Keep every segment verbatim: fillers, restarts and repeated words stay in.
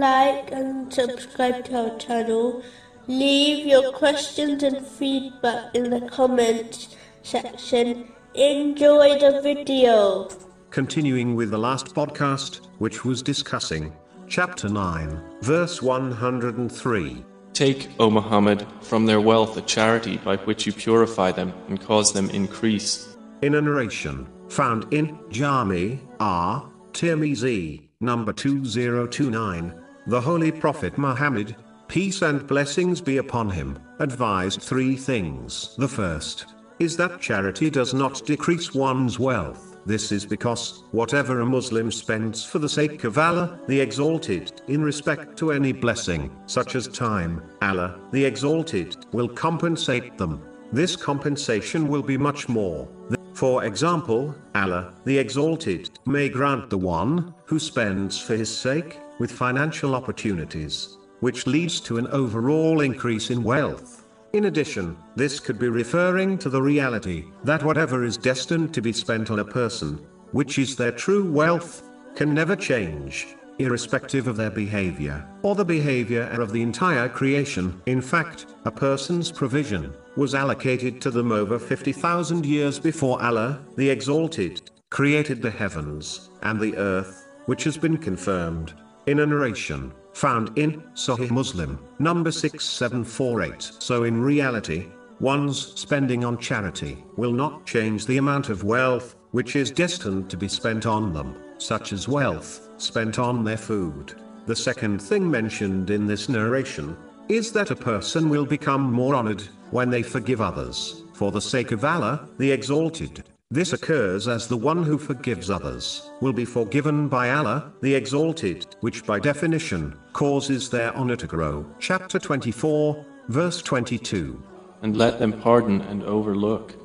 like and subscribe to our channel. Leave your questions and feedback in the comments section. Enjoy the video. Continuing with the last podcast, which was discussing chapter nine, verse one hundred three. Take, O Muhammad, from their wealth a charity by which you purify them and cause them increase. In a narration found in Jami R. Tirmidhi, number two thousand twenty-nine, the Holy Prophet Muhammad, peace and blessings be upon him, advised three things. The first is that charity does not decrease one's wealth. This is because whatever a Muslim spends for the sake of Allah, the Exalted, in respect to any blessing, such as time, Allah, the Exalted, will compensate them. This compensation will be much more. For example, Allah, the Exalted, may grant the one who spends for His sake with financial opportunities, which leads to an overall increase in wealth. In addition, this could be referring to the reality that whatever is destined to be spent on a person, which is their true wealth, can never change, irrespective of their behavior, or the behavior of the entire creation. In fact, a person's provision was allocated to them over fifty thousand years before Allah, the Exalted, created the heavens and the earth, which has been confirmed in a narration found in Sahih Muslim, number six seven four eight. So in reality, one's spending on charity will not change the amount of wealth which is destined to be spent on them, such as wealth spent on their food. The second thing mentioned in this narration is that a person will become more honored when they forgive others for the sake of Allah, the Exalted. This occurs as the one who forgives others will be forgiven by Allah, the Exalted, which by definition causes their honor to grow. Chapter twenty-four, verse twenty-two. And let them pardon and overlook.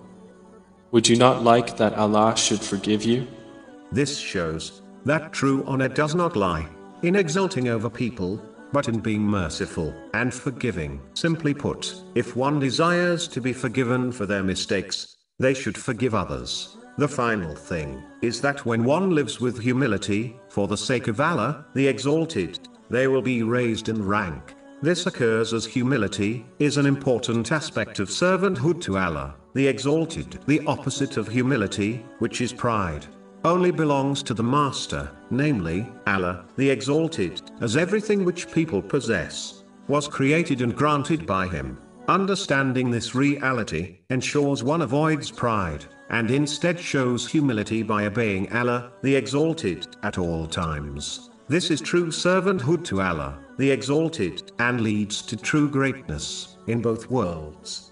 Would you not like that Allah should forgive you? This shows that true honor does not lie in exulting over people, but in being merciful and forgiving. Simply put, if one desires to be forgiven for their mistakes, they should forgive others. The final thing is that when one lives with humility for the sake of Allah, the Exalted, they will be raised in rank. This occurs as humility is an important aspect of servanthood to Allah, the Exalted. The opposite of humility, which is pride, only belongs to the Master, namely Allah, the Exalted, as everything which people possess was created and granted by Him. Understanding this reality ensures one avoids pride, and instead shows humility by obeying Allah, the Exalted, at all times. This is true servanthood to Allah, the Exalted, and leads to true greatness in both worlds.